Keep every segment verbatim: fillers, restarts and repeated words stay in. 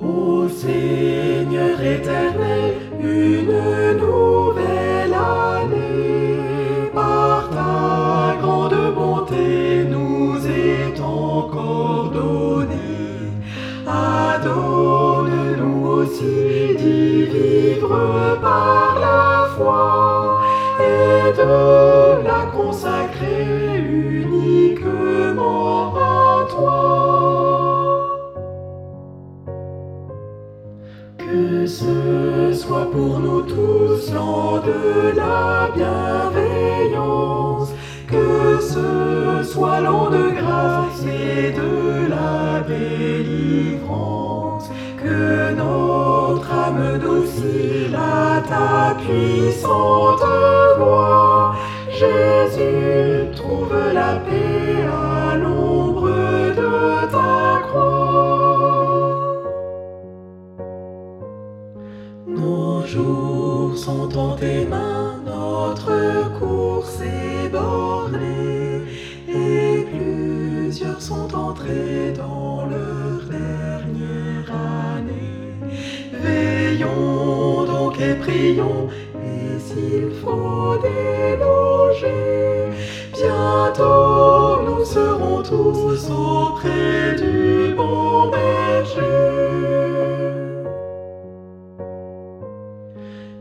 Ô Seigneur éternel, une nouvelle année, par ta grande bonté nous est encore donnée. Adonne-nous aussi d'y vivre par la foi et de la consacrer uniquement à toi. Que ce soit pour nous tous l'an de la bienveillance, que ce soit l'an de grâce et de la délivrance, que notre âme docile à ta puissante voix, Jésus, trouve la paix à l'ombre de ta croix. Nos jours sont en tes mains, notre course est bornée, et plusieurs sont entrés dans leur dernière année. Veillons donc et prions, et s'il faut déloger, bientôt nous serons tous auprès du bon berger.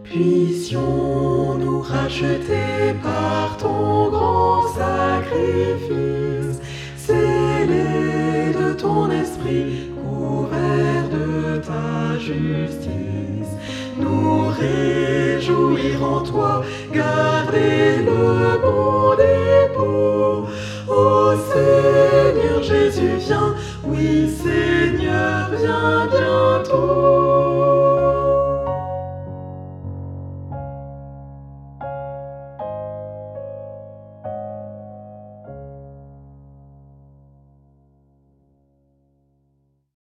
Puissions-nous racheter par ton grand sacrifice, scellés de ton esprit, couverts de ta justice. Nous réjouir en toi, garder le bon dépôt. Ô Seigneur Jésus, viens, oui Seigneur, viens bientôt.